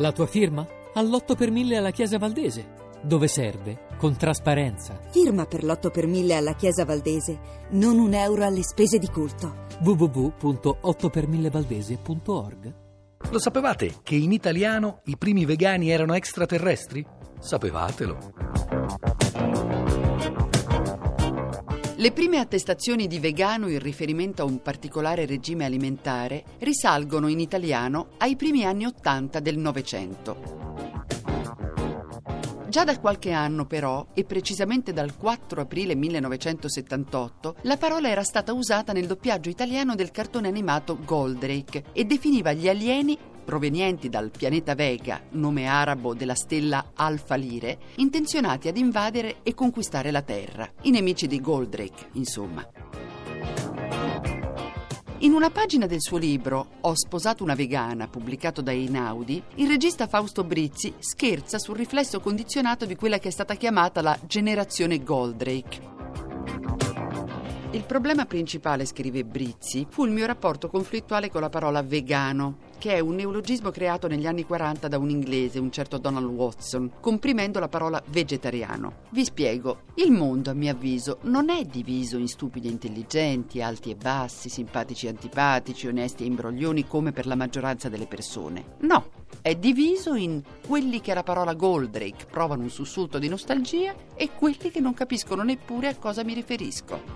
La tua firma? all'8 per 1000 alla Chiesa Valdese, dove serve con trasparenza. Firma per l'8 per 1000 alla Chiesa Valdese, non un euro alle spese di culto. www.8per1000valdese.org. Lo sapevate che in italiano i primi vegani erano extraterrestri? Sapevatelo. Le prime attestazioni di vegano in riferimento a un particolare regime alimentare risalgono in italiano ai primi anni '80 del Novecento. Già da qualche anno però, e precisamente dal 4 aprile 1978, la parola era stata usata nel doppiaggio italiano del cartone animato Goldrake e definiva gli alieni provenienti dal pianeta Vega, nome arabo della stella Alfa Lire, intenzionati ad invadere e conquistare la Terra. I nemici di Goldrake, insomma. In una pagina del suo libro Ho sposato una vegana, pubblicato da Einaudi, il regista Fausto Brizzi scherza sul riflesso condizionato di quella che è stata chiamata la generazione Goldrake. Il problema principale, scrive Brizzi, fu il mio rapporto conflittuale con la parola vegano, che è un neologismo creato negli anni 40 da un inglese, un certo Donald Watson, comprimendo la parola vegetariano. Vi spiego. Il mondo, a mio avviso, non è diviso in stupidi e intelligenti, alti e bassi, simpatici e antipatici, onesti e imbroglioni, come per la maggioranza delle persone. No, è diviso in quelli che alla parola Goldrake provano un sussulto di nostalgia e quelli che non capiscono neppure a cosa mi riferisco.